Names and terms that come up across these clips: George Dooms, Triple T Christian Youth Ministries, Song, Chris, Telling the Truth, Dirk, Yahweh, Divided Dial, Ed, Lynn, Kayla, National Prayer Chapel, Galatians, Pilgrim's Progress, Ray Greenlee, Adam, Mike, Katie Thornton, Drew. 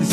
This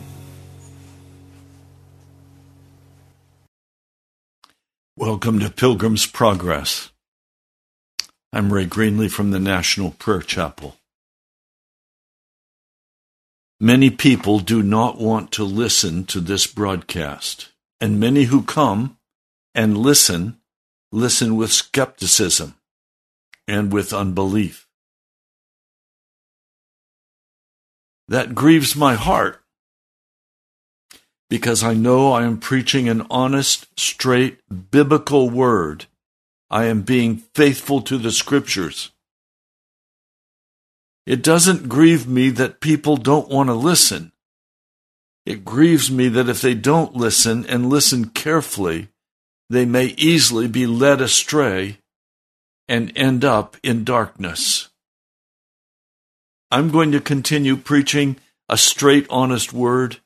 Welcome to Pilgrim's Progress. I'm Ray Greenlee from the National Prayer Chapel. Many people do not want to listen to this broadcast, and many who come and listen with skepticism and with unbelief. That grieves my heart, because I know I am preaching an honest, straight, biblical word. I am being faithful to the Scriptures. It doesn't grieve me that people don't want to listen. It grieves me that if they don't listen and listen carefully, they may easily be led astray and end up in darkness. I'm going to continue preaching a straight, honest word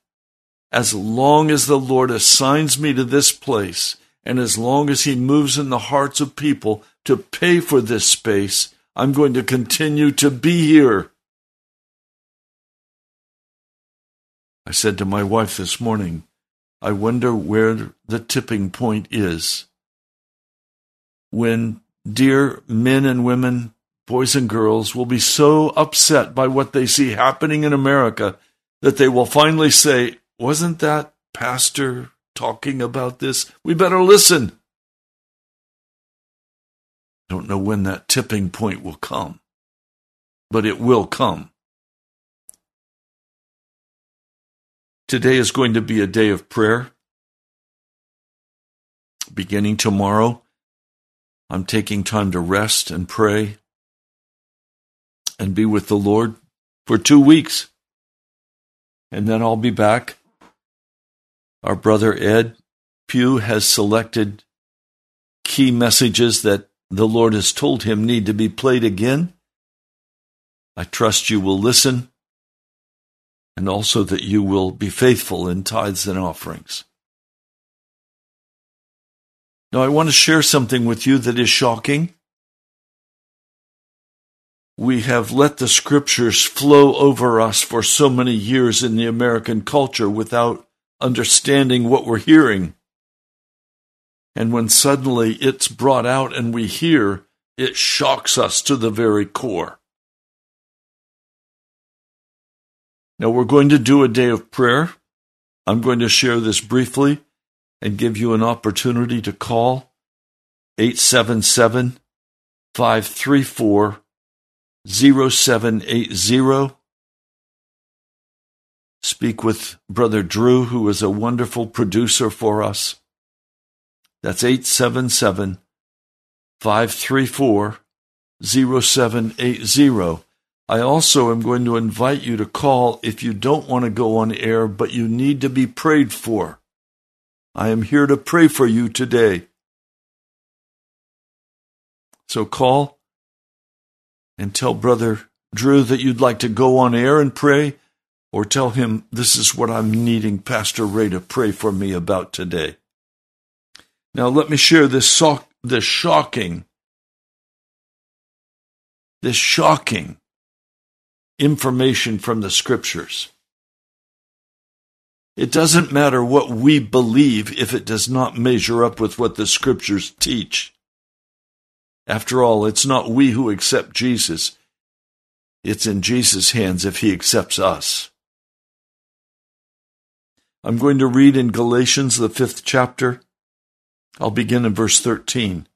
as long as the Lord assigns me to this place. And as long as he moves in the hearts of people to pay for this space, I'm going to continue to be here. I said to my wife this morning, I wonder where the tipping point is when dear men and women, boys and girls, will be so upset by what they see happening in America that they will finally say, wasn't that Pastor talking about this? We better listen. I don't know when that tipping point will come, but it will come. Today is going to be a day of prayer. Beginning tomorrow, I'm taking time to rest and pray and be with the Lord for 2 weeks. And then I'll be back. Our brother Ed Pugh has selected key messages that the Lord has told him need to be played again. I trust you will listen, and also that you will be faithful in tithes and offerings. Now, I want to share something with you that is shocking. We have let the Scriptures flow over us for so many years in the American culture without understanding what we're hearing. And when suddenly it's brought out and we hear, it shocks us to the very core. Now we're going to do a day of prayer. I'm going to share this briefly and give you an opportunity to call 877-534-0780. Speak with Brother Drew, who is a wonderful producer for us. That's 877-534-0780. I also am going to invite you to call if you don't want to go on air, but you need to be prayed for. I am here to pray for you today. So call and tell Brother Drew that you'd like to go on air and pray. Or tell him, this is what I'm needing Pastor Ray to pray for me about today. Now let me share this shocking information from the Scriptures. It doesn't matter what we believe if it does not measure up with what the Scriptures teach. After all, it's not we who accept Jesus. It's in Jesus' hands if he accepts us. I'm going to read in Galatians, the 5th chapter. I'll begin in verse 13.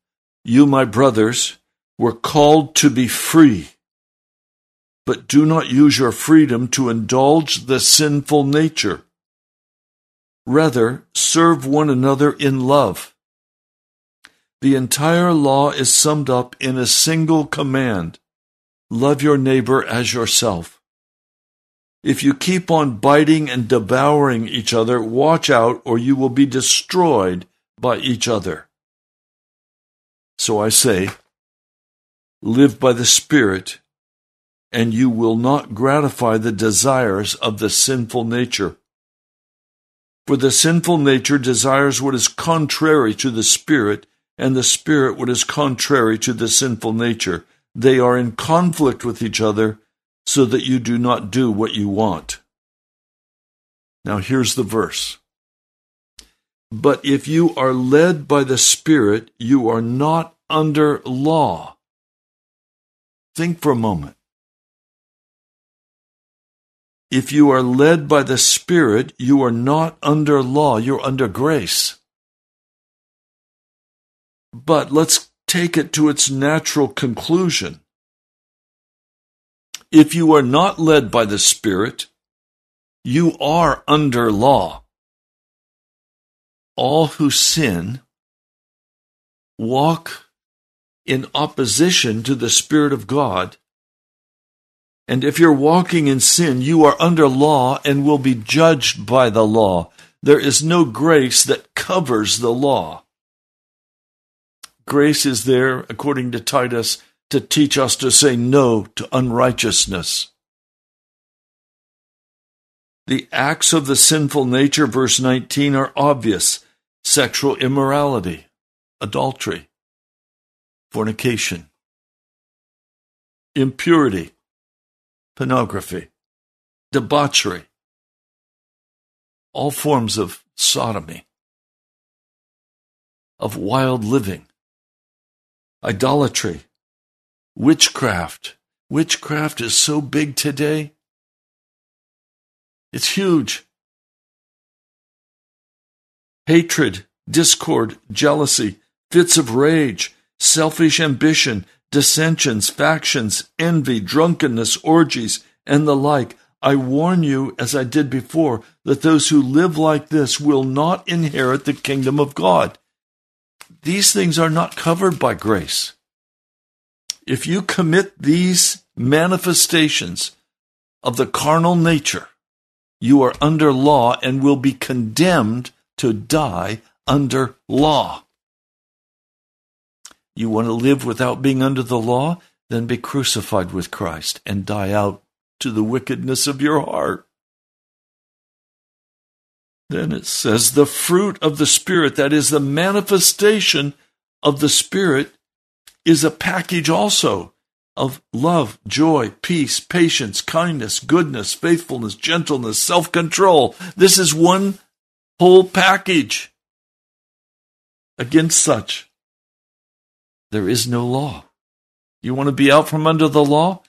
You, my brothers, were called to be free, but do not use your freedom to indulge the sinful nature. Rather, serve one another in love. The entire law is summed up in a single command: love your neighbor as yourself. If you keep on biting and devouring each other, watch out, or you will be destroyed by each other. So I say, live by the Spirit, and you will not gratify the desires of the sinful nature. For the sinful nature desires what is contrary to the Spirit, and the Spirit what is contrary to the sinful nature. They are in conflict with each other, so that you do not do what you want. Now here's the verse. But if you are led by the Spirit, you are not under law. Think for a moment. If you are led by the Spirit, you are not under law, you're under grace. But let's take it to its natural conclusion. If you are not led by the Spirit, you are under law. All who sin walk in opposition to the Spirit of God. And if you're walking in sin, you are under law and will be judged by the law. There is no grace that covers the law. Grace is there, according to Titus, to teach us to say no to unrighteousness. The acts of the sinful nature, verse 19, are obvious. Sexual immorality, adultery, fornication, impurity, pornography, debauchery, all forms of sodomy, of wild living, idolatry, witchcraft. Witchcraft is so big today. It's huge. Hatred, discord, jealousy, fits of rage, selfish ambition, dissensions, factions, envy, drunkenness, orgies, and the like. I warn you, as I did before, that those who live like this will not inherit the kingdom of God. These things are not covered by grace. If you commit these manifestations of the carnal nature, you are under law and will be condemned to die under law. You want to live without being under the law? Then be crucified with Christ and die out to the wickedness of your heart. Then it says, the fruit of the Spirit, that is the manifestation of the Spirit, is a package also of love, joy, peace, patience, kindness, goodness, faithfulness, gentleness, self-control. This is one whole package. Against such, there is no law. You want to be out from under the law?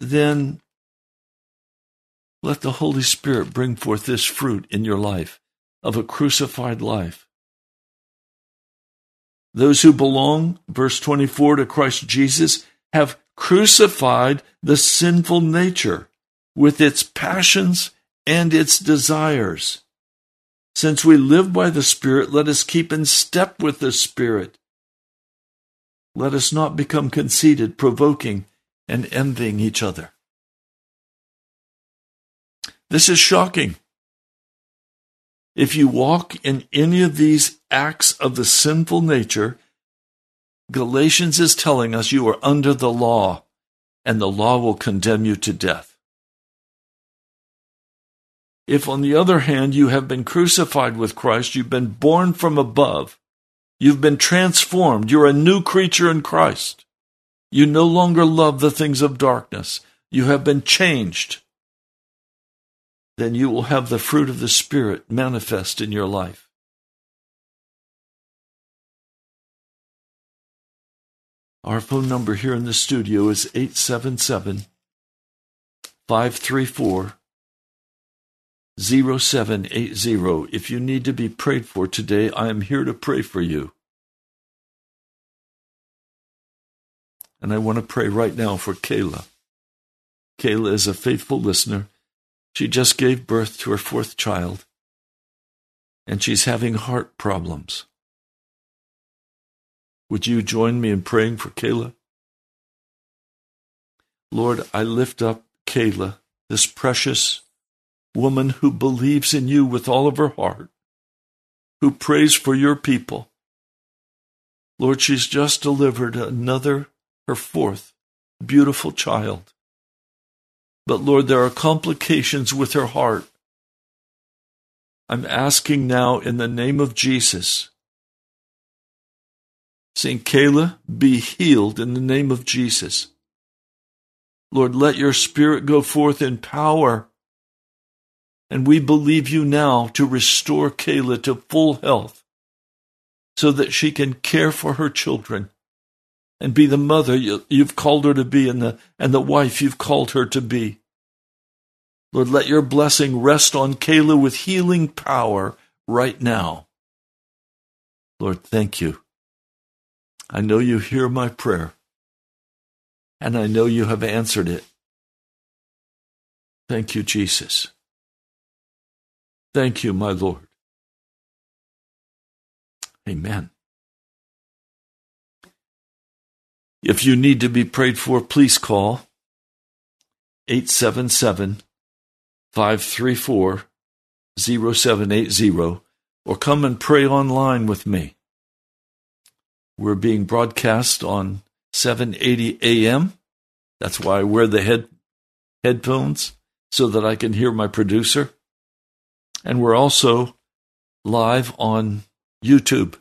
Then let the Holy Spirit bring forth this fruit in your life of a crucified life. Those who belong, verse 24, to Christ Jesus have crucified the sinful nature with its passions and its desires. Since we live by the Spirit, let us keep in step with the Spirit. Let us not become conceited, provoking, and envying each other. This is shocking. If you walk in any of these acts of the sinful nature, Galatians is telling us you are under the law, and the law will condemn you to death. If, on the other hand, you have been crucified with Christ, you've been born from above, you've been transformed, you're a new creature in Christ, you no longer love the things of darkness, you have been changed, then you will have the fruit of the Spirit manifest in your life. Our phone number here in the studio is 877-534-0780. If you need to be prayed for today, I am here to pray for you. And I want to pray right now for Kayla. Kayla is a faithful listener. She just gave birth to her fourth child, and she's having heart problems. Would you join me in praying for Kayla? Lord, I lift up Kayla, this precious woman who believes in you with all of her heart, who prays for your people. Lord, she's just delivered her fourth beautiful child. But, Lord, there are complications with her heart. I'm asking now in the name of Jesus, saying, Kayla, be healed in the name of Jesus. Lord, let your Spirit go forth in power. And we believe you now to restore Kayla to full health so that she can care for her children and be the mother you've called her to be and the wife you've called her to be. Lord, let your blessing rest on Kayla with healing power right now. Lord, thank you. I know you hear my prayer, and I know you have answered it. Thank you, Jesus. Thank you, my Lord. Amen. If you need to be prayed for, please call 877-534-0780 or come and pray online with me. We're being broadcast on 780 AM. That's why I wear the headphones, so that I can hear my producer. And we're also live on YouTube.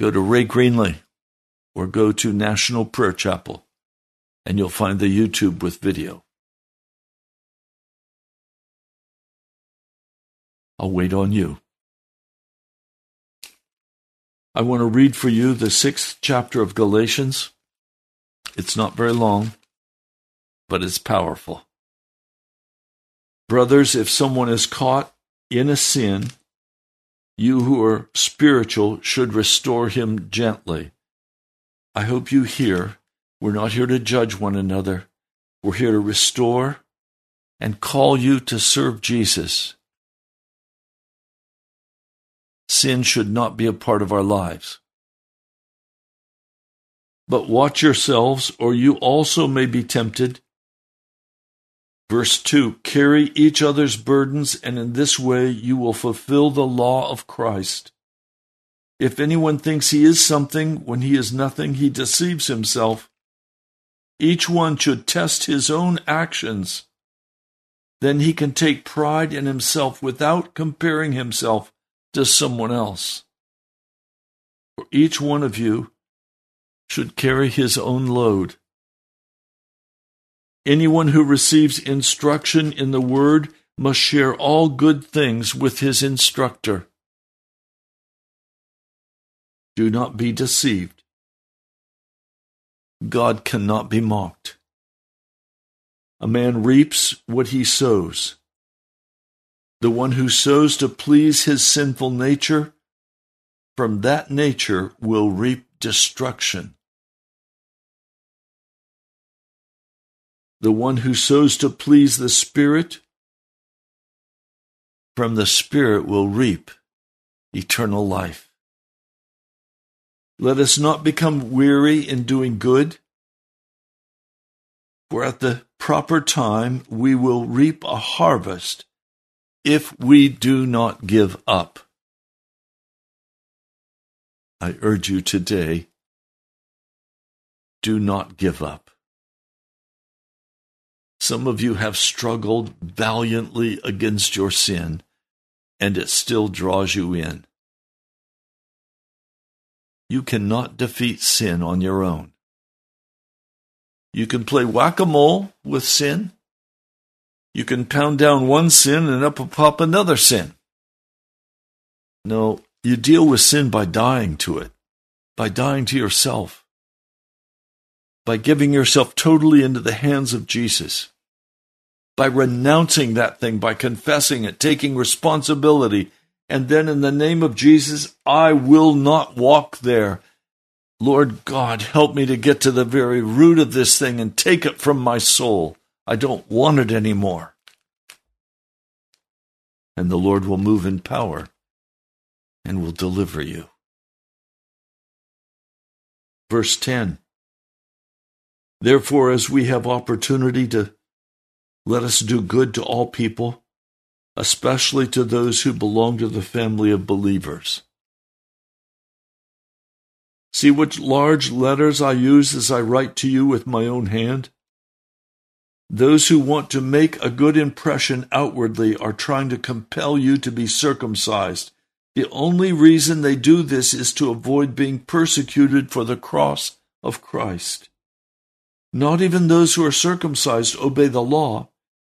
Go to Ray Greenlee or go to National Prayer Chapel, and you'll find the YouTube with video. I'll wait on you. I want to read for you the 6th chapter of Galatians. It's not very long, but it's powerful. Brothers, if someone is caught in a sin, you who are spiritual should restore him gently. I hope you hear, we're not here to judge one another. We're here to restore and call you to serve Jesus. Sin should not be a part of our lives. But watch yourselves, or you also may be tempted. Verse 2, carry each other's burdens, and in this way you will fulfill the law of Christ. If anyone thinks he is something when he is nothing, he deceives himself. Each one should test his own actions. Then he can take pride in himself without comparing himself to someone else. For each one of you should carry his own load. Anyone who receives instruction in the Word must share all good things with his instructor. Do not be deceived. God cannot be mocked. A man reaps what he sows. The one who sows to please his sinful nature, from that nature will reap destruction. The one who sows to please the Spirit, from the Spirit will reap eternal life. Let us not become weary in doing good, for at the proper time we will reap a harvest if we do not give up. I urge you today, do not give up. Some of you have struggled valiantly against your sin, and it still draws you in. You cannot defeat sin on your own. You can play whack-a-mole with sin. You can pound down one sin and up will pop another sin. No, you deal with sin by dying to it, by dying to yourself, by giving yourself totally into the hands of Jesus, by renouncing that thing, by confessing it, taking responsibility, and then in the name of Jesus, I will not walk there. Lord God, help me to get to the very root of this thing and take it from my soul. I don't want it anymore. And the Lord will move in power and will deliver you. Verse 10. Therefore, as we have opportunity, to let us do good to all people, especially to those who belong to the family of believers. See what large letters I use as I write to you with my own hand? Those who want to make a good impression outwardly are trying to compel you to be circumcised. The only reason they do this is to avoid being persecuted for the cross of Christ. Not even those who are circumcised obey the law,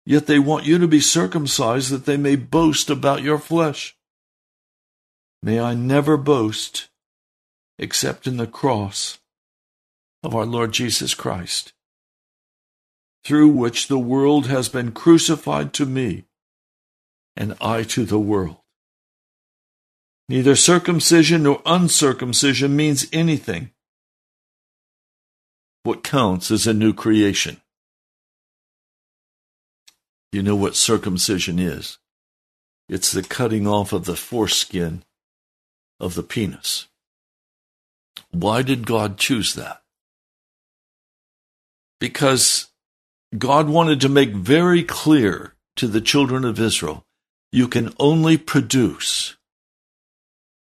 yet they want you to be circumcised that they may boast about your flesh. May I never boast except in the cross of our Lord Jesus Christ, through which the world has been crucified to me, and I to the world. Neither circumcision nor uncircumcision means anything. What counts is a new creation. You know what circumcision is. It's the cutting off of the foreskin of the penis. Why did God choose that? Because God wanted to make very clear to the children of Israel, you can only produce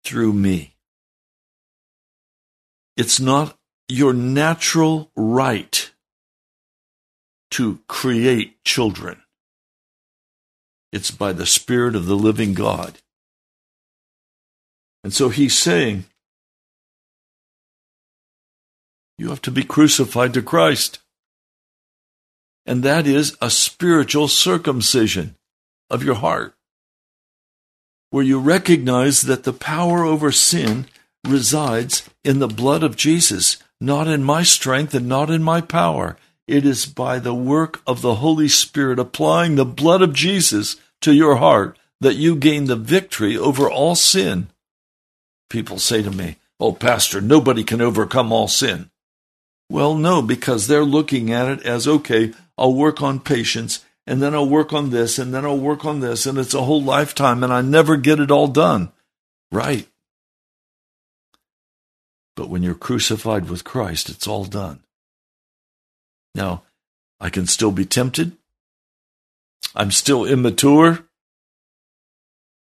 through me. It's not your natural right to create children. It's by the Spirit of the living God. And so he's saying, you have to be crucified to Christ. And that is a spiritual circumcision of your heart, where you recognize that the power over sin resides in the blood of Jesus, not in my strength and not in my power. It is by the work of the Holy Spirit applying the blood of Jesus to your heart that you gain the victory over all sin. People say to me, oh, Pastor, nobody can overcome all sin. Well, no, because they're looking at it as, okay, I'll work on patience, and then I'll work on this, and then I'll work on this, and it's a whole lifetime, and I never get it all done. Right. But when you're crucified with Christ, it's all done. Now, I can still be tempted. I'm still immature.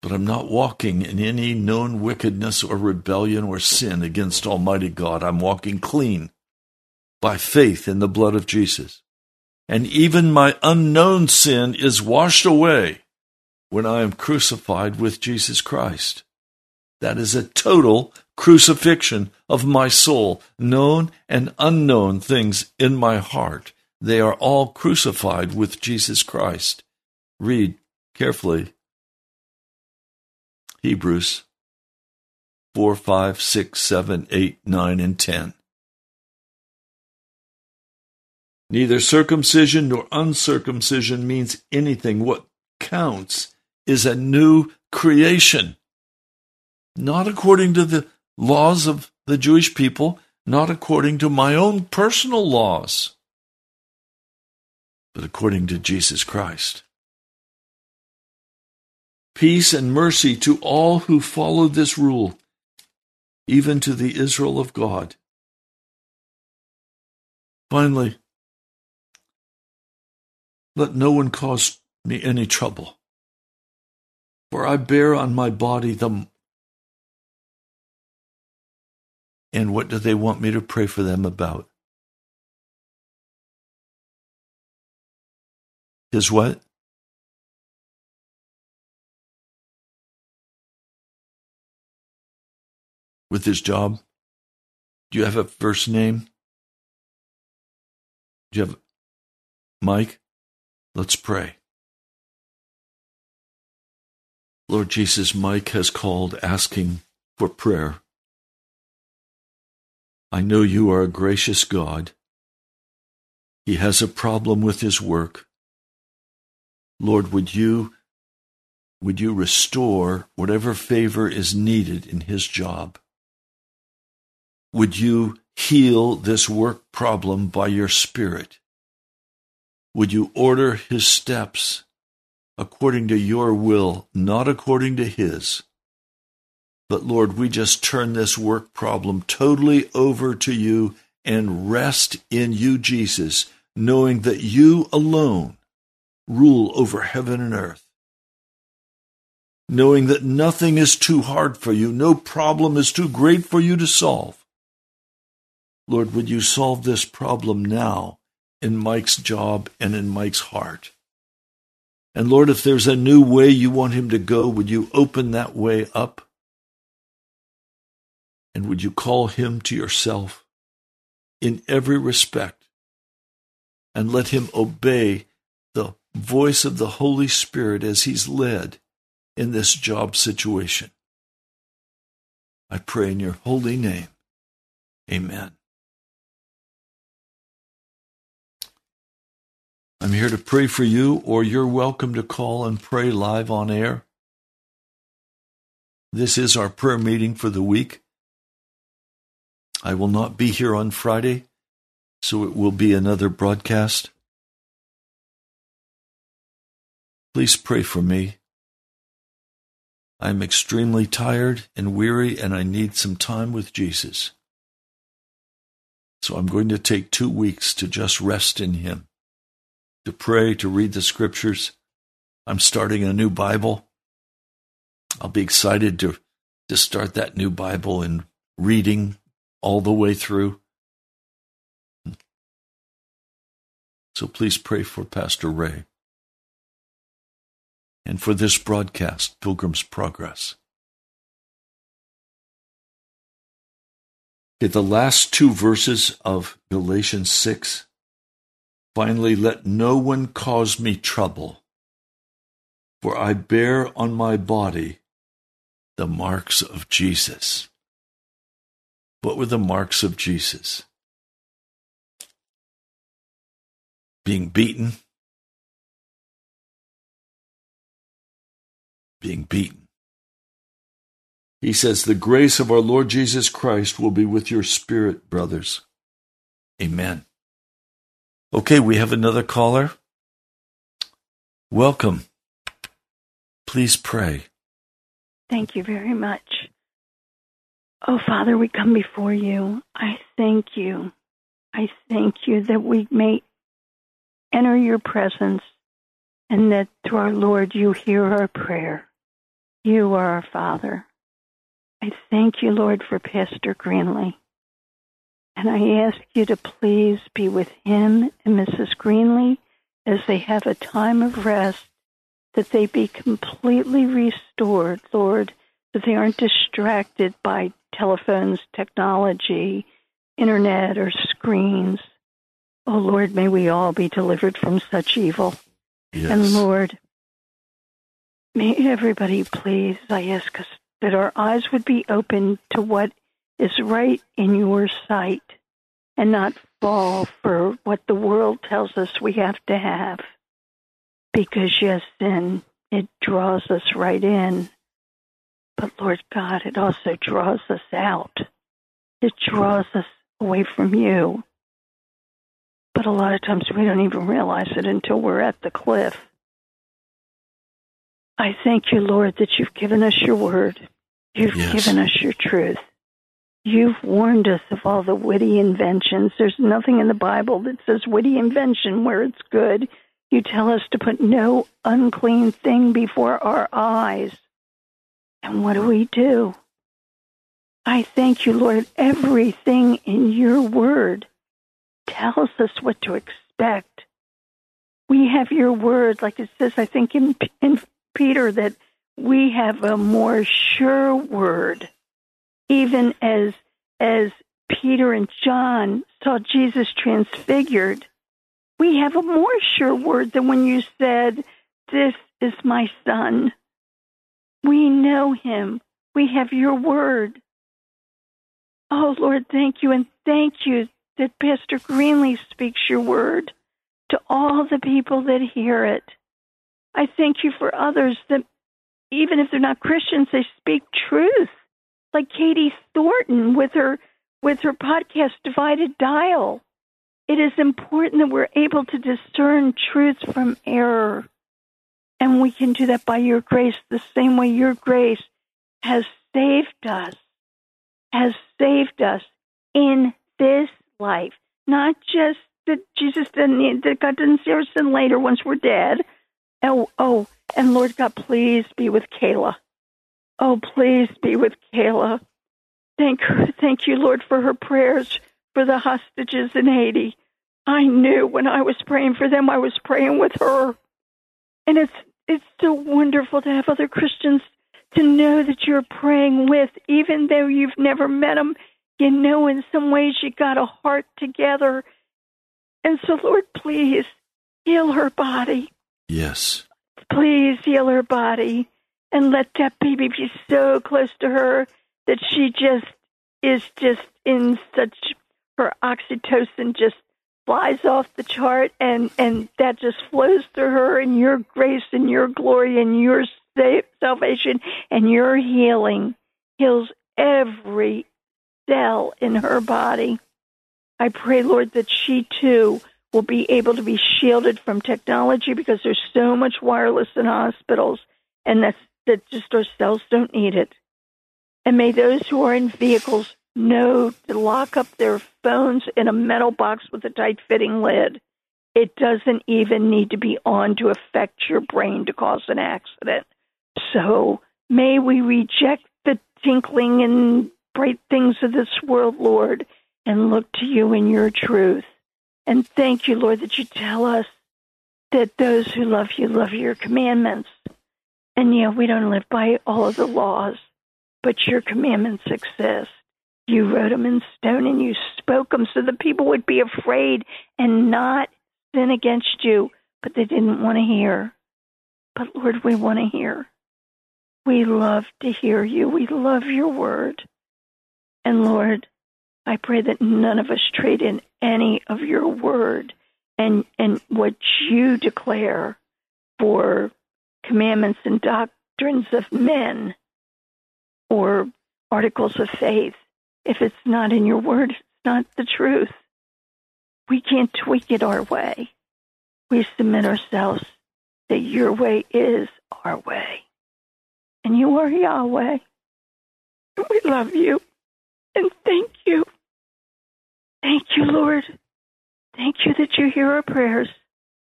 But I'm not walking in any known wickedness or rebellion or sin against Almighty God. I'm walking clean by faith in the blood of Jesus. And even my unknown sin is washed away when I am crucified with Jesus Christ. That is a total crucifixion of my soul. Known and unknown things in my heart, they are all crucified with Jesus Christ. Read carefully Hebrews 4, 5, 6, 7, 8, 9, and 10. Neither circumcision nor uncircumcision means anything. What counts is a new creation. Not according to the laws of the Jewish people, not according to my own personal laws, but according to Jesus Christ. Peace and mercy to all who follow this rule, even to the Israel of God. Finally, let no one cause me any trouble, for I bear on my body the... And what do they want me to pray for them about? His what? With his job? Do you have a first name? Do you have Mike? Let's pray. Lord Jesus, Mike has called asking for prayer. I know you are a gracious God. He has a problem with his work. Lord, would you restore whatever favor is needed in his job? Would you heal this work problem by your Spirit? Would you order his steps according to your will, not according to his? But Lord, we just turn this work problem totally over to you and rest in you, Jesus, knowing that you alone rule over heaven and earth, knowing that nothing is too hard for you, no problem is too great for you to solve. Lord, would you solve this problem now? In Mike's job and in Mike's heart. And Lord, if there's a new way you want him to go, would you open that way up? And would you call him to yourself in every respect and let him obey the voice of the Holy Spirit as he's led in this job situation? I pray in your holy name. Amen. I'm here to pray for you, or you're welcome to call and pray live on air. This is our prayer meeting for the week. I will not be here on Friday, so it will be another broadcast. Please pray for me. I'm extremely tired and weary, and I need some time with Jesus. So I'm going to take 2 weeks to just rest in Him, to pray, to read the Scriptures. I'm starting a new Bible. I'll be excited to start that new Bible and reading all the way through. So please pray for Pastor Ray and for this broadcast, Pilgrim's Progress. Okay, the last 2 verses of Galatians 6. Finally, let no one cause me trouble, for I bear on my body the marks of Jesus. What were the marks of Jesus? Being beaten. Being beaten. He says, the grace of our Lord Jesus Christ will be with your spirit, brothers. Amen. Okay, we have another caller. Welcome. Please pray. Thank you very much. Oh, Father, we come before you. I thank you. I thank you that we may enter your presence, and that through our Lord, you hear our prayer. You are our Father. I thank you, Lord, for Pastor Greenlee. And I ask you to please be with him and Mrs. Greenlee as they have a time of rest, that they be completely restored, Lord, that they aren't distracted by telephones, technology, internet, or screens. Oh, Lord, may we all be delivered from such evil. Yes. And, Lord, may everybody please, I ask us, that our eyes would be open to what is right in your sight and not fall for what the world tells us we have to have. Because, yes, sin, it draws us right in. But, Lord God, it also draws us out. It draws us away from you. But a lot of times we don't even realize it until we're at the cliff. I thank you, Lord, that you've given us your word. You've given us your truth. You've warned us of all the witty inventions. There's nothing in the Bible that says witty invention where it's good. You tell us to put no unclean thing before our eyes. And what do? I thank you, Lord, everything in your word tells us what to expect. We have your word, like it says, I think in Peter, that we have a more sure word. Even as Peter and John saw Jesus transfigured, we have a more sure word than when you said, this is my son. We know him. We have your word. Oh, Lord, thank you, and thank you that Pastor Greenlee speaks your word to all the people that hear it. I thank you for others that, even if they're not Christians, they speak truth. Like Katie Thornton with her podcast, Divided Dial. It is important that we're able to discern truth from error. And we can do that by your grace, the same way your grace has saved us in this life. Not just that Jesus didn't need, that God didn't save us in later once we're dead. Oh, and Lord God, please be with Kayla. Oh, please be with Kayla. Thank you, Lord, for her prayers for the hostages in Haiti. I knew when I was praying for them, I was praying with her. And it's so wonderful to have other Christians to know that you're praying with, even though you've never met them. You know, in some ways, you got a heart together. And so, Lord, please heal her body. Yes. Please heal her body. And let that baby be so close to her that she just is just in such, her oxytocin just flies off the chart, and that just flows through her, and your grace and your glory and your salvation and your healing heals every cell in her body. I pray, Lord, that she too will be able to be shielded from technology, because there's so much wireless in hospitals, and that just our cells don't need it. And may those who are in vehicles know to lock up their phones in a metal box with a tight-fitting lid. It doesn't even need to be on to affect your brain to cause an accident. So may we reject the tinkling and bright things of this world, Lord, and look to you in your truth. And thank you, Lord, that you tell us that those who love you love your commandments. And yeah, we don't live by all of the laws, but your commandments exist. You wrote them in stone and you spoke them so that people would be afraid and not sin against you, but they didn't want to hear. But Lord, we want to hear. We love to hear you. We love your word. And Lord, I pray that none of us trade in any of your word and what you declare for commandments and doctrines of men or articles of faith. If it's not in your word, it's not the truth. We can't tweak it our way. We submit ourselves that your way is our way. And you are Yahweh. And we love you. And thank you. Thank you, Lord. Thank you that you hear our prayers.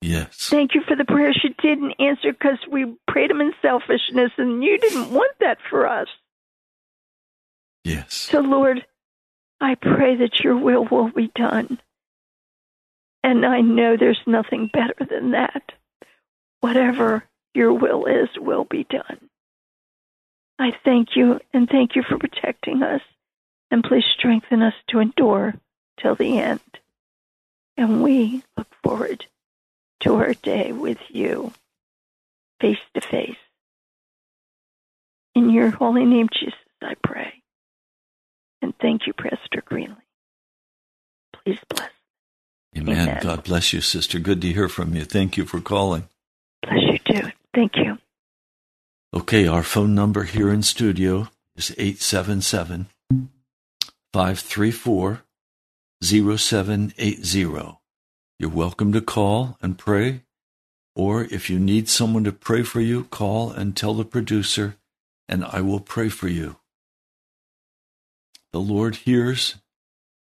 Yes. Thank you for the prayers you didn't answer because we prayed them in selfishness, and you didn't want that for us. Yes. So, Lord, I pray that your will be done. And I know there's nothing better than that. Whatever your will is will be done. I thank you, and thank you for protecting us. And please strengthen us to endure till the end. And we look forward to our day with you, face to face. In your holy name, Jesus, I pray. And thank you, Pastor Greenlee. Please bless. Amen. Amen. God bless you, sister. Good to hear from you. Thank you for calling. Bless you, too. Thank you. Okay, our phone number here in studio is 877- 534-0780. You're welcome to call and pray, or if you need someone to pray for you, call and tell the producer, and I will pray for you. The Lord hears,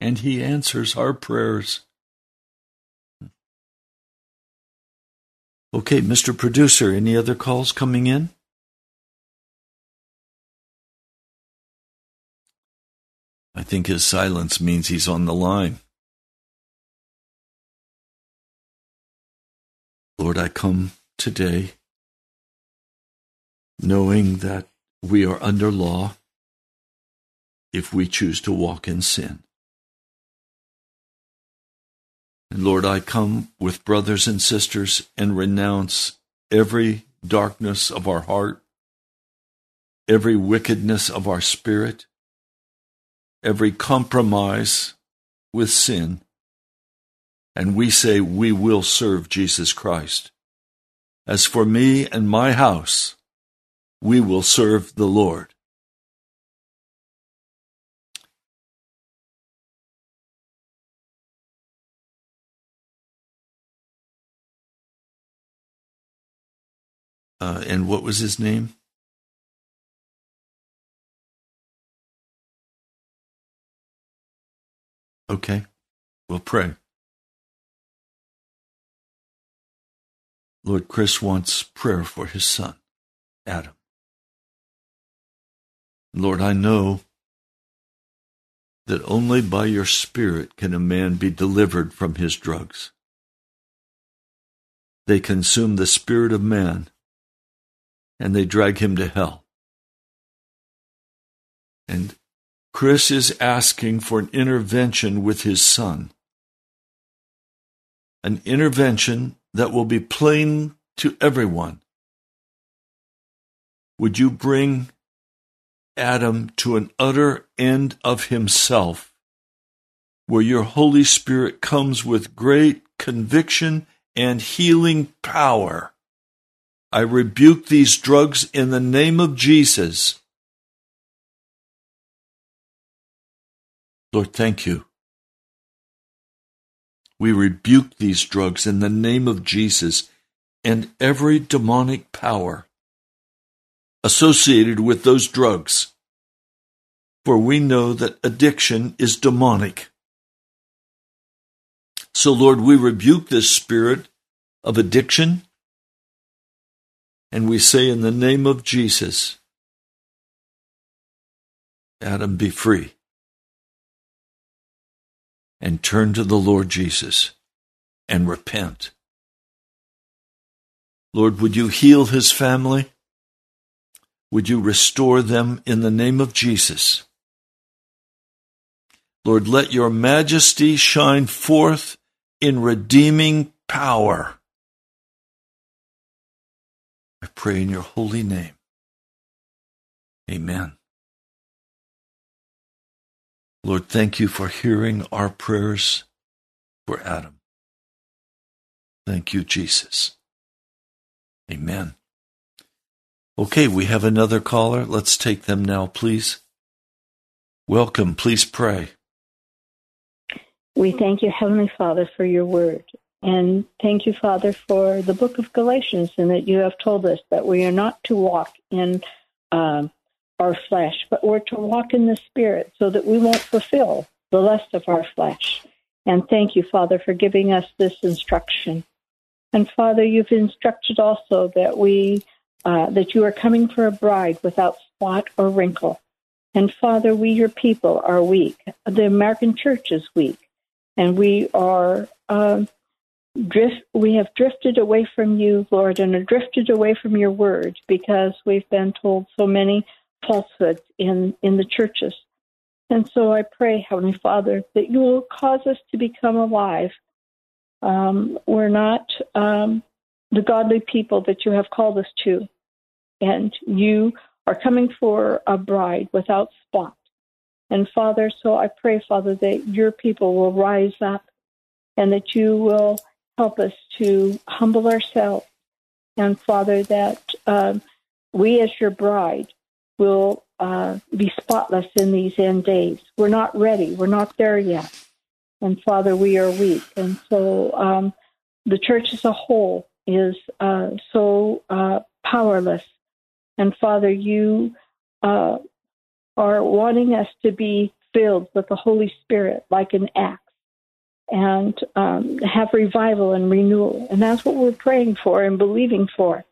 and He answers our prayers. Okay, Mr. Producer, any other calls coming in? I think his silence means he's on the line. Lord, I come today knowing that we are under law if we choose to walk in sin. And Lord, I come with brothers and sisters and renounce every darkness of our heart, every wickedness of our spirit, every compromise with sin, and we say we will serve Jesus Christ. As for me and my house, we will serve the Lord. And what was his name? Okay, we'll pray. Lord, Chris wants prayer for his son, Adam. Lord, I know that only by your Spirit can a man be delivered from his drugs. They consume the spirit of man, and they drag him to hell. And Chris is asking for an intervention with his son, an intervention that will be plain to everyone. Would you bring Adam to an utter end of himself where your Holy Spirit comes with great conviction and healing power. I rebuke these drugs in the name of Jesus. Lord, thank you. We rebuke these drugs in the name of Jesus and every demonic power associated with those drugs. For we know that addiction is demonic. So, Lord, we rebuke this spirit of addiction. And we say in the name of Jesus, Adam, be free and turn to the Lord Jesus and repent. Lord, would you heal his family? Would you restore them in the name of Jesus? Lord, let your majesty shine forth in redeeming power. I pray in your holy name. Amen. Lord, thank you for hearing our prayers for Adam. Thank you, Jesus. Amen. Okay, we have another caller. Let's take them now, please. Welcome. Please pray. We thank you, Heavenly Father, for your word. And thank you, Father, for the book of Galatians, and that you have told us that we are not to walk in our flesh, but we're to walk in the Spirit so that we won't fulfill the lust of our flesh. And thank you, Father, for giving us this instruction. And, Father, you've instructed also that that you are coming for a bride without spot or wrinkle. And, Father, we, your people, are weak. The American church is weak. And we are... we have drifted away from you, Lord, and are drifted away from your word because we've been told so many falsehoods in the churches. And so I pray, Heavenly Father, that you will cause us to become alive. We're not the godly people that you have called us to. And you are coming for a bride without spot. And Father, so I pray, Father, that your people will rise up and that you will help us to humble ourselves. And, Father, that we as your bride will be spotless in these end days. We're not ready. We're not there yet. And, Father, we are weak. And so the church as a whole is so powerless. And, Father, you are wanting us to be filled with the Holy Spirit like an axe, and have revival and renewal. And that's what we're praying for and believing for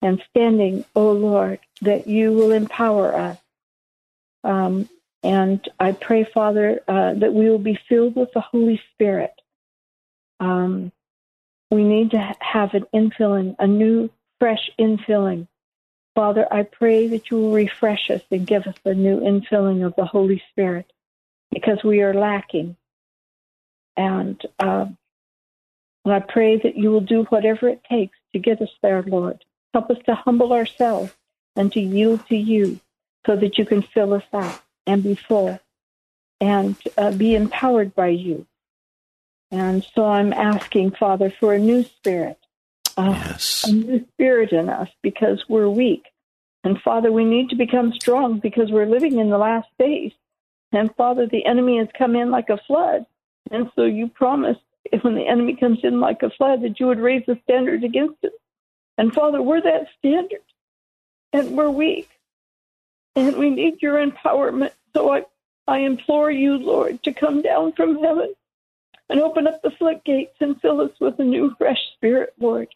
and standing, oh Lord, that you will empower us. And I pray, Father, that we will be filled with the Holy Spirit. We need to have an infilling, a new, fresh infilling. Father, I pray that you will refresh us and give us a new infilling of the Holy Spirit because we are lacking. And I pray that you will do whatever it takes to get us there, Lord. Help us to humble ourselves and to yield to you so that you can fill us up and be full and be empowered by you. And so I'm asking, Father, for a new spirit, a new spirit in us because we're weak. And, Father, we need to become strong because we're living in the last days. And, Father, the enemy has come in like a flood. And so you promised when the enemy comes in like a flood that you would raise the standard against it. And, Father, we're that standard, and we're weak, and we need your empowerment. So I implore you, Lord, to come down from heaven and open up the floodgates and fill us with a new, fresh spirit, Lord.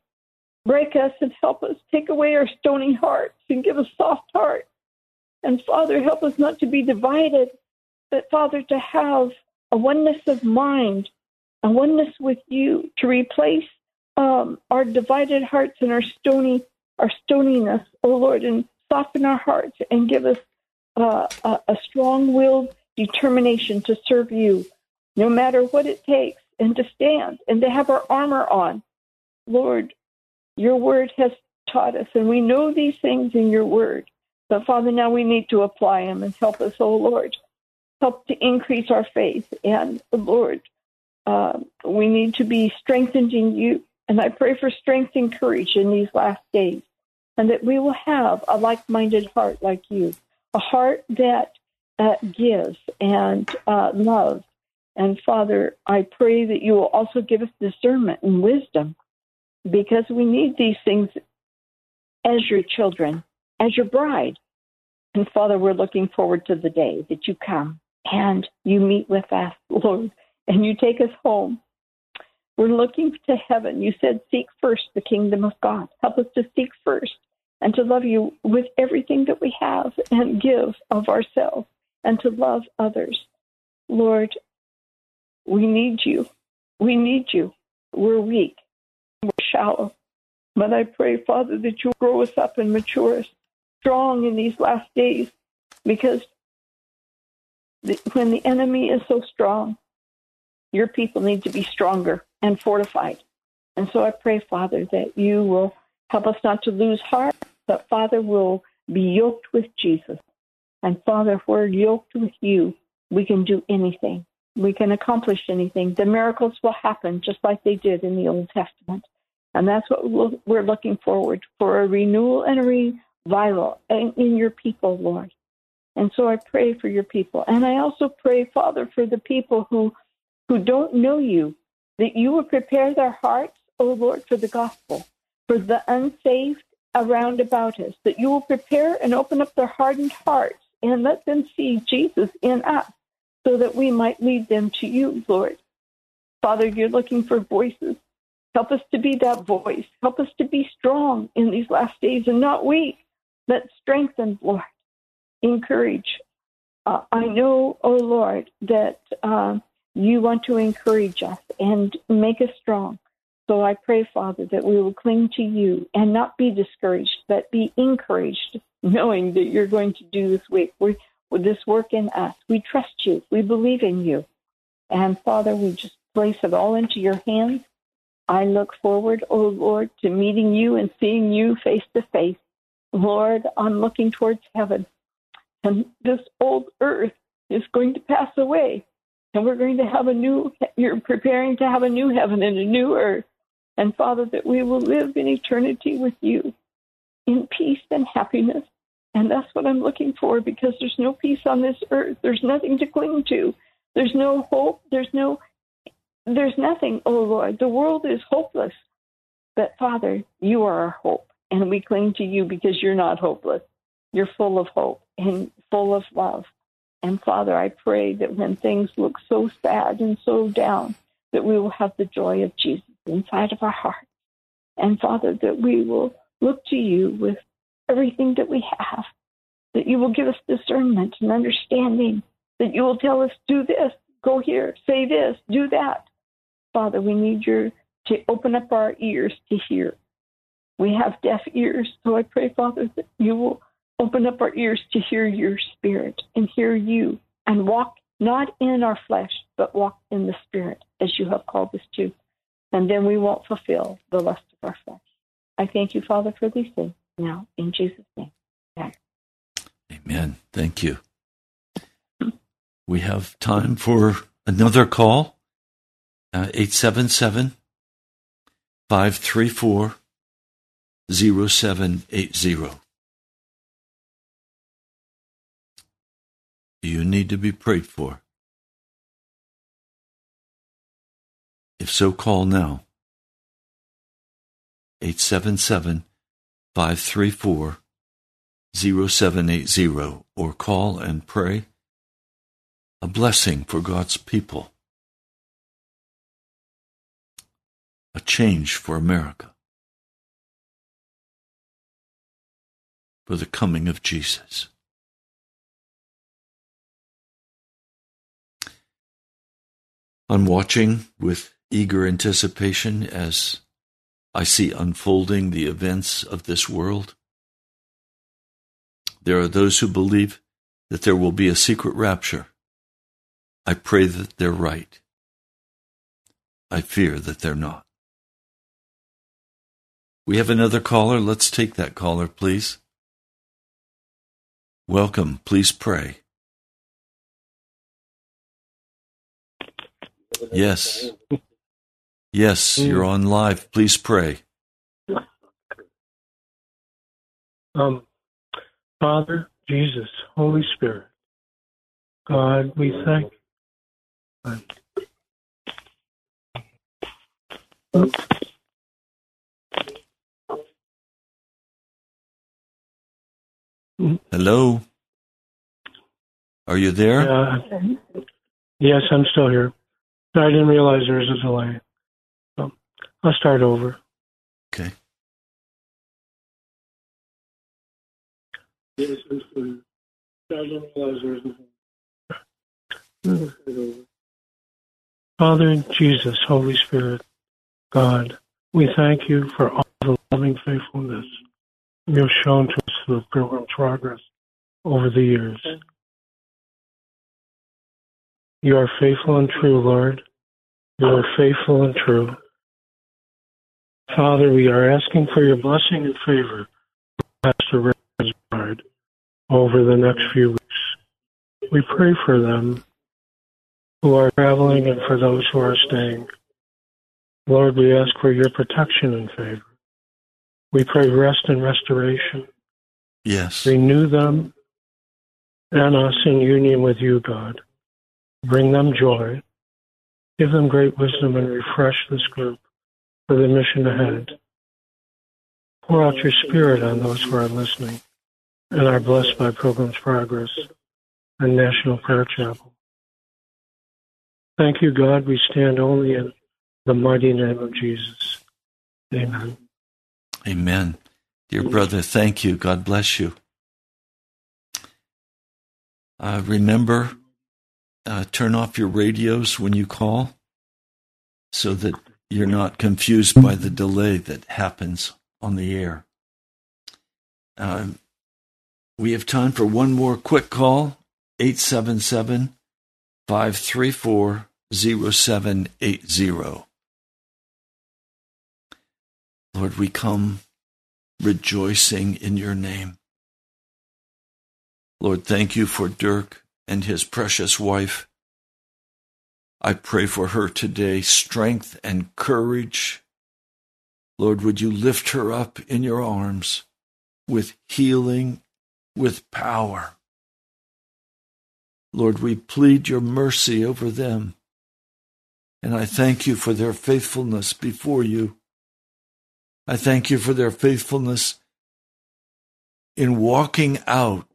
Break us and help us. Take away our stony hearts and give us soft hearts. And, Father, help us not to be divided, but, Father, to have a oneness of mind, a oneness with you to replace our divided hearts and our stoniness, oh Lord, and soften our hearts and give us a strong-willed determination to serve you, no matter what it takes, and to stand and to have our armor on. Lord, your word has taught us, and we know these things in your word. But, Father, now we need to apply them and help us, oh Lord, help to increase our faith. And Lord, we need to be strengthened in you. And I pray for strength and courage in these last days, and that we will have a like-minded heart like you, a heart that gives and loves. And, Father, I pray that you will also give us discernment and wisdom, because we need these things as your children, as your bride. And, Father, we're looking forward to the day that you come and you meet with us, Lord, and you take us home. We're looking to heaven. You said, seek first the kingdom of God. Help us to seek first and to love you with everything that we have, and give of ourselves, and to love others. Lord, we need you. We need you. We're weak. We're shallow. But I pray, Father, that you grow us up and mature us strong in these last days, because when the enemy is so strong, your people need to be stronger and fortified. And so I pray, Father, that you will help us not to lose heart, but, Father, we'll be yoked with Jesus. And, Father, if we're yoked with you, we can do anything. We can accomplish anything. The miracles will happen just like they did in the Old Testament. And that's what we're looking forward for, a renewal and a revival in your people, Lord. And so I pray for your people. And I also pray, Father, for the people who don't know you, that you will prepare their hearts, O Lord, for the gospel, for the unsaved around about us, that you will prepare and open up their hardened hearts and let them see Jesus in us, so that we might lead them to you, Lord. Father, you're looking for voices. Help us to be that voice. Help us to be strong in these last days and not weak, but strengthened, Lord. Encourage. I know, O Lord, that you want to encourage us and make us strong. So I pray, Father, that we will cling to you and not be discouraged, but be encouraged, knowing that you're going to do this week with this work in us. We trust you. We believe in you. And, Father, we just place it all into your hands. I look forward, O Lord, to meeting you and seeing you face to face. Lord, I'm looking towards heaven. And this old earth is going to pass away. And we're going to have you're preparing to have a new heaven and a new earth. And, Father, that we will live in eternity with you in peace and happiness. And that's what I'm looking for, because there's no peace on this earth. There's nothing to cling to. There's no hope. There's nothing, oh, Lord. The world is hopeless. But, Father, you are our hope. And we cling to you because you're not hopeless. You're full of hope and full of love. And, Father, I pray that when things look so sad and so down, that we will have the joy of Jesus inside of our heart. And, Father, that we will look to you with everything that we have, that you will give us discernment and understanding, that you will tell us, do this, go here, say this, do that. Father, we need you to open up our ears to hear. We have deaf ears, so I pray, Father, that you will open up our ears to hear your spirit and hear you, and walk not in our flesh, but walk in the spirit as you have called us to. And then we won't fulfill the lust of our flesh. I thank you, Father, for these things now in Jesus' name. Amen. Amen. Thank you. We have time for another call. 877-534-0780. You need to be prayed for. If so, call now. 877-534-0780, or call and pray. A blessing for God's people. A change for America. For the coming of Jesus. I'm watching with eager anticipation as I see unfolding the events of this world. There are those who believe that there will be a secret rapture. I pray that they're right. I fear that they're not. We have another caller. Let's take that caller, please. Welcome. Please pray. Yes. Yes, you're on live. Please pray. Father, Jesus, Holy Spirit, God, we thank you. Hello? Are you there? Yes, I'm still here. I didn't realize there was a delay. I'll start over. Okay. Yes, I'm still here. I didn't realize there was a delay. I'll start over. Father, Jesus, Holy Spirit, God, we thank you for all the loving faithfulness you have shown to us through Pilgrim's Progress over the years. You are faithful and true, Lord. You are faithful and true. Father, we are asking for your blessing and favor for Pastor Ray's bride over the next few weeks. We pray for them who are traveling and for those who are staying. Lord, we ask for your protection and favor. We pray rest and restoration. Yes. Renew them and us in union with you, God. Bring them joy. Give them great wisdom and refresh this group for the mission ahead. Pour out your spirit on those who are listening and are blessed by Pilgrim's Progress and National Prayer Chapel. Thank you, God. We stand only in the mighty name of Jesus. Amen. Amen. Dear brother, thank you. God bless you. Remember, turn off your radios when you call so that you're not confused by the delay that happens on the air. We have time for one more quick call, 877-534-0780. Lord, we come rejoicing in your name. Lord, thank you for Dirk and his precious wife. I pray for her today, strength and courage. Lord, would you lift her up in your arms with healing, with power. Lord, we plead your mercy over them. And I thank you for their faithfulness before you. I thank you for their faithfulness in walking out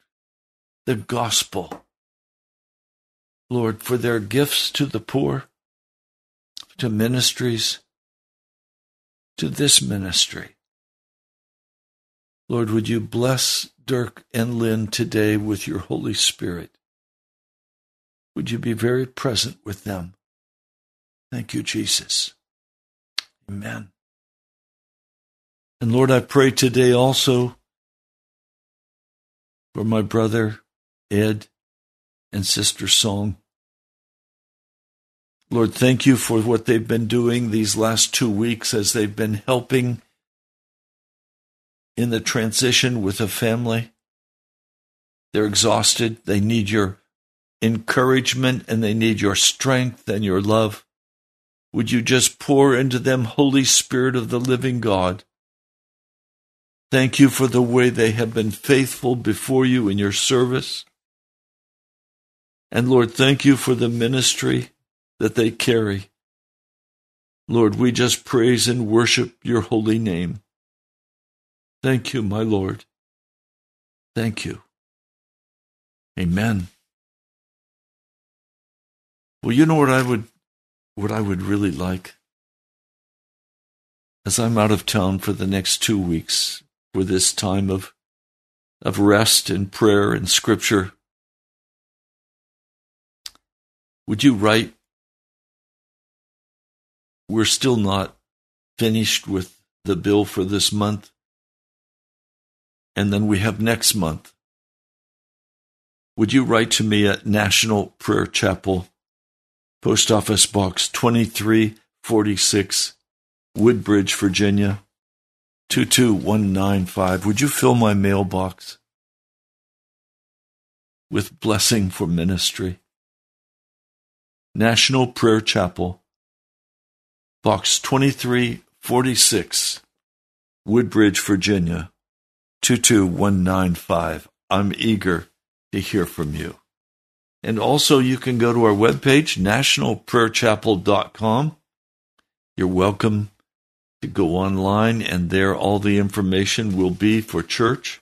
the gospel. Lord, for their gifts to the poor, to ministries, to this ministry. Lord, would you bless Dirk and Lynn today with your Holy Spirit? Would you be very present with them? Thank you, Jesus. Amen. And Lord, I pray today also for my brother Ed and sister Song. Lord, thank you for what they've been doing these last 2 weeks as they've been helping in the transition with a family. They're exhausted. They need your encouragement and they need your strength and your love. Would you just pour into them, Holy Spirit of the living God? Thank you for the way they have been faithful before you in your service. And Lord, thank you for the ministry that they carry. Lord, we just praise and worship your holy name. Thank you, my Lord. Thank you. Amen. Well, you know what I would really like? As I'm out of town for the next 2 weeks, for this time of rest and prayer and scripture, would you write, we're still not finished with the bill for this month, and then we have next month. Would you write to me at National Prayer Chapel, Post Office Box 2346, Woodbridge, Virginia, 22195. Would you fill my mailbox with blessing for ministry? National Prayer Chapel, Box 2346, Woodbridge, Virginia, 22195. I'm eager to hear from you. And also, you can go to our webpage, nationalprayerchapel.com. You're welcome to go online, and there all the information will be for church.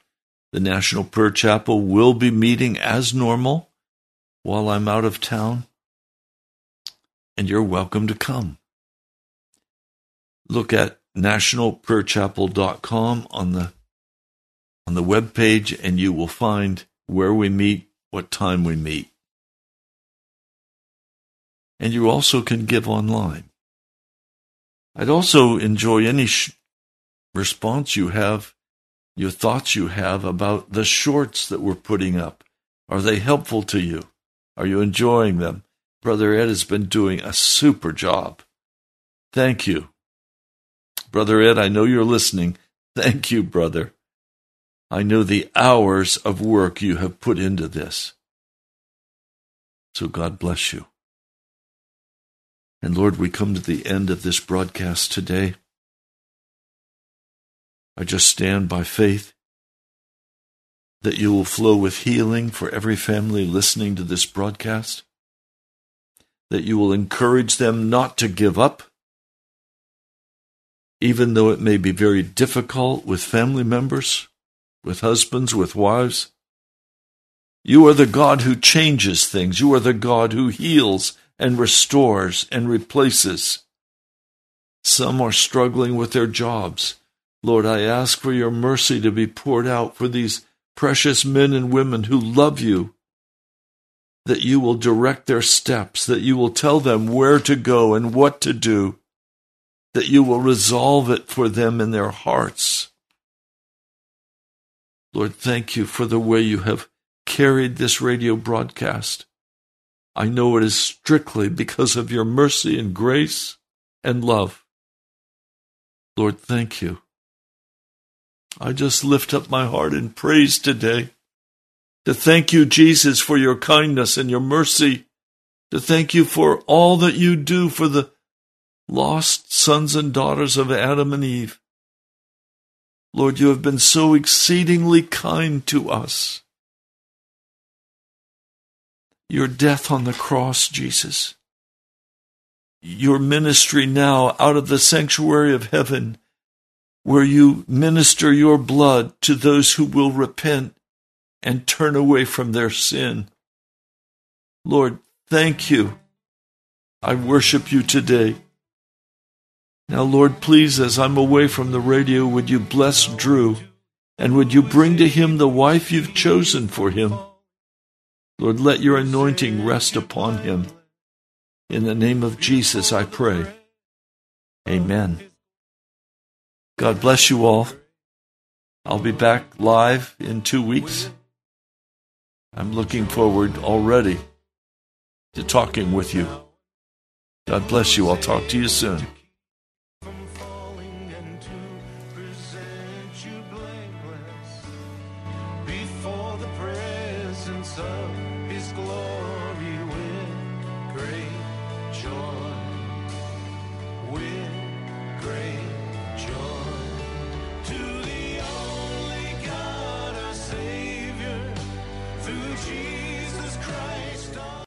The National Prayer Chapel will be meeting as normal while I'm out of town, and you're welcome to come. Look at nationalprayerchapel.com on the webpage, and you will find where we meet, what time we meet. And you also can give online. I'd also enjoy any response you have, your thoughts you have about the shorts that we're putting up. Are they helpful to you? Are you enjoying them? Brother Ed has been doing a super job. Thank you. Brother Ed, I know you're listening. Thank you, brother. I know the hours of work you have put into this. So God bless you. And Lord, we come to the end of this broadcast today. I just stand by faith that you will flow with healing for every family listening to this broadcast, that you will encourage them not to give up, even though it may be very difficult with family members, with husbands, with wives. You are the God who changes things. You are the God who heals and restores and replaces. Some are struggling with their jobs. Lord, I ask for your mercy to be poured out for these precious men and women who love you, that you will direct their steps, that you will tell them where to go and what to do, that you will resolve it for them in their hearts. Lord, thank you for the way you have carried this radio broadcast. I know it is strictly because of your mercy and grace and love. Lord, thank you. I just lift up my heart in praise today to thank you, Jesus, for your kindness and your mercy, to thank you for all that you do for the lost sons and daughters of Adam and Eve. Lord, you have been so exceedingly kind to us. Your death on the cross, Jesus. Your ministry now out of the sanctuary of heaven, where you minister your blood to those who will repent and turn away from their sin. Lord, thank you. I worship you today. Now, Lord, please, as I'm away from the radio, would you bless Drew, and would you bring to him the wife you've chosen for him? Lord, let your anointing rest upon him. In the name of Jesus, I pray. Amen. God bless you all. I'll be back live in 2 weeks. I'm looking forward already to talking with you. God bless you. I'll talk to you soon.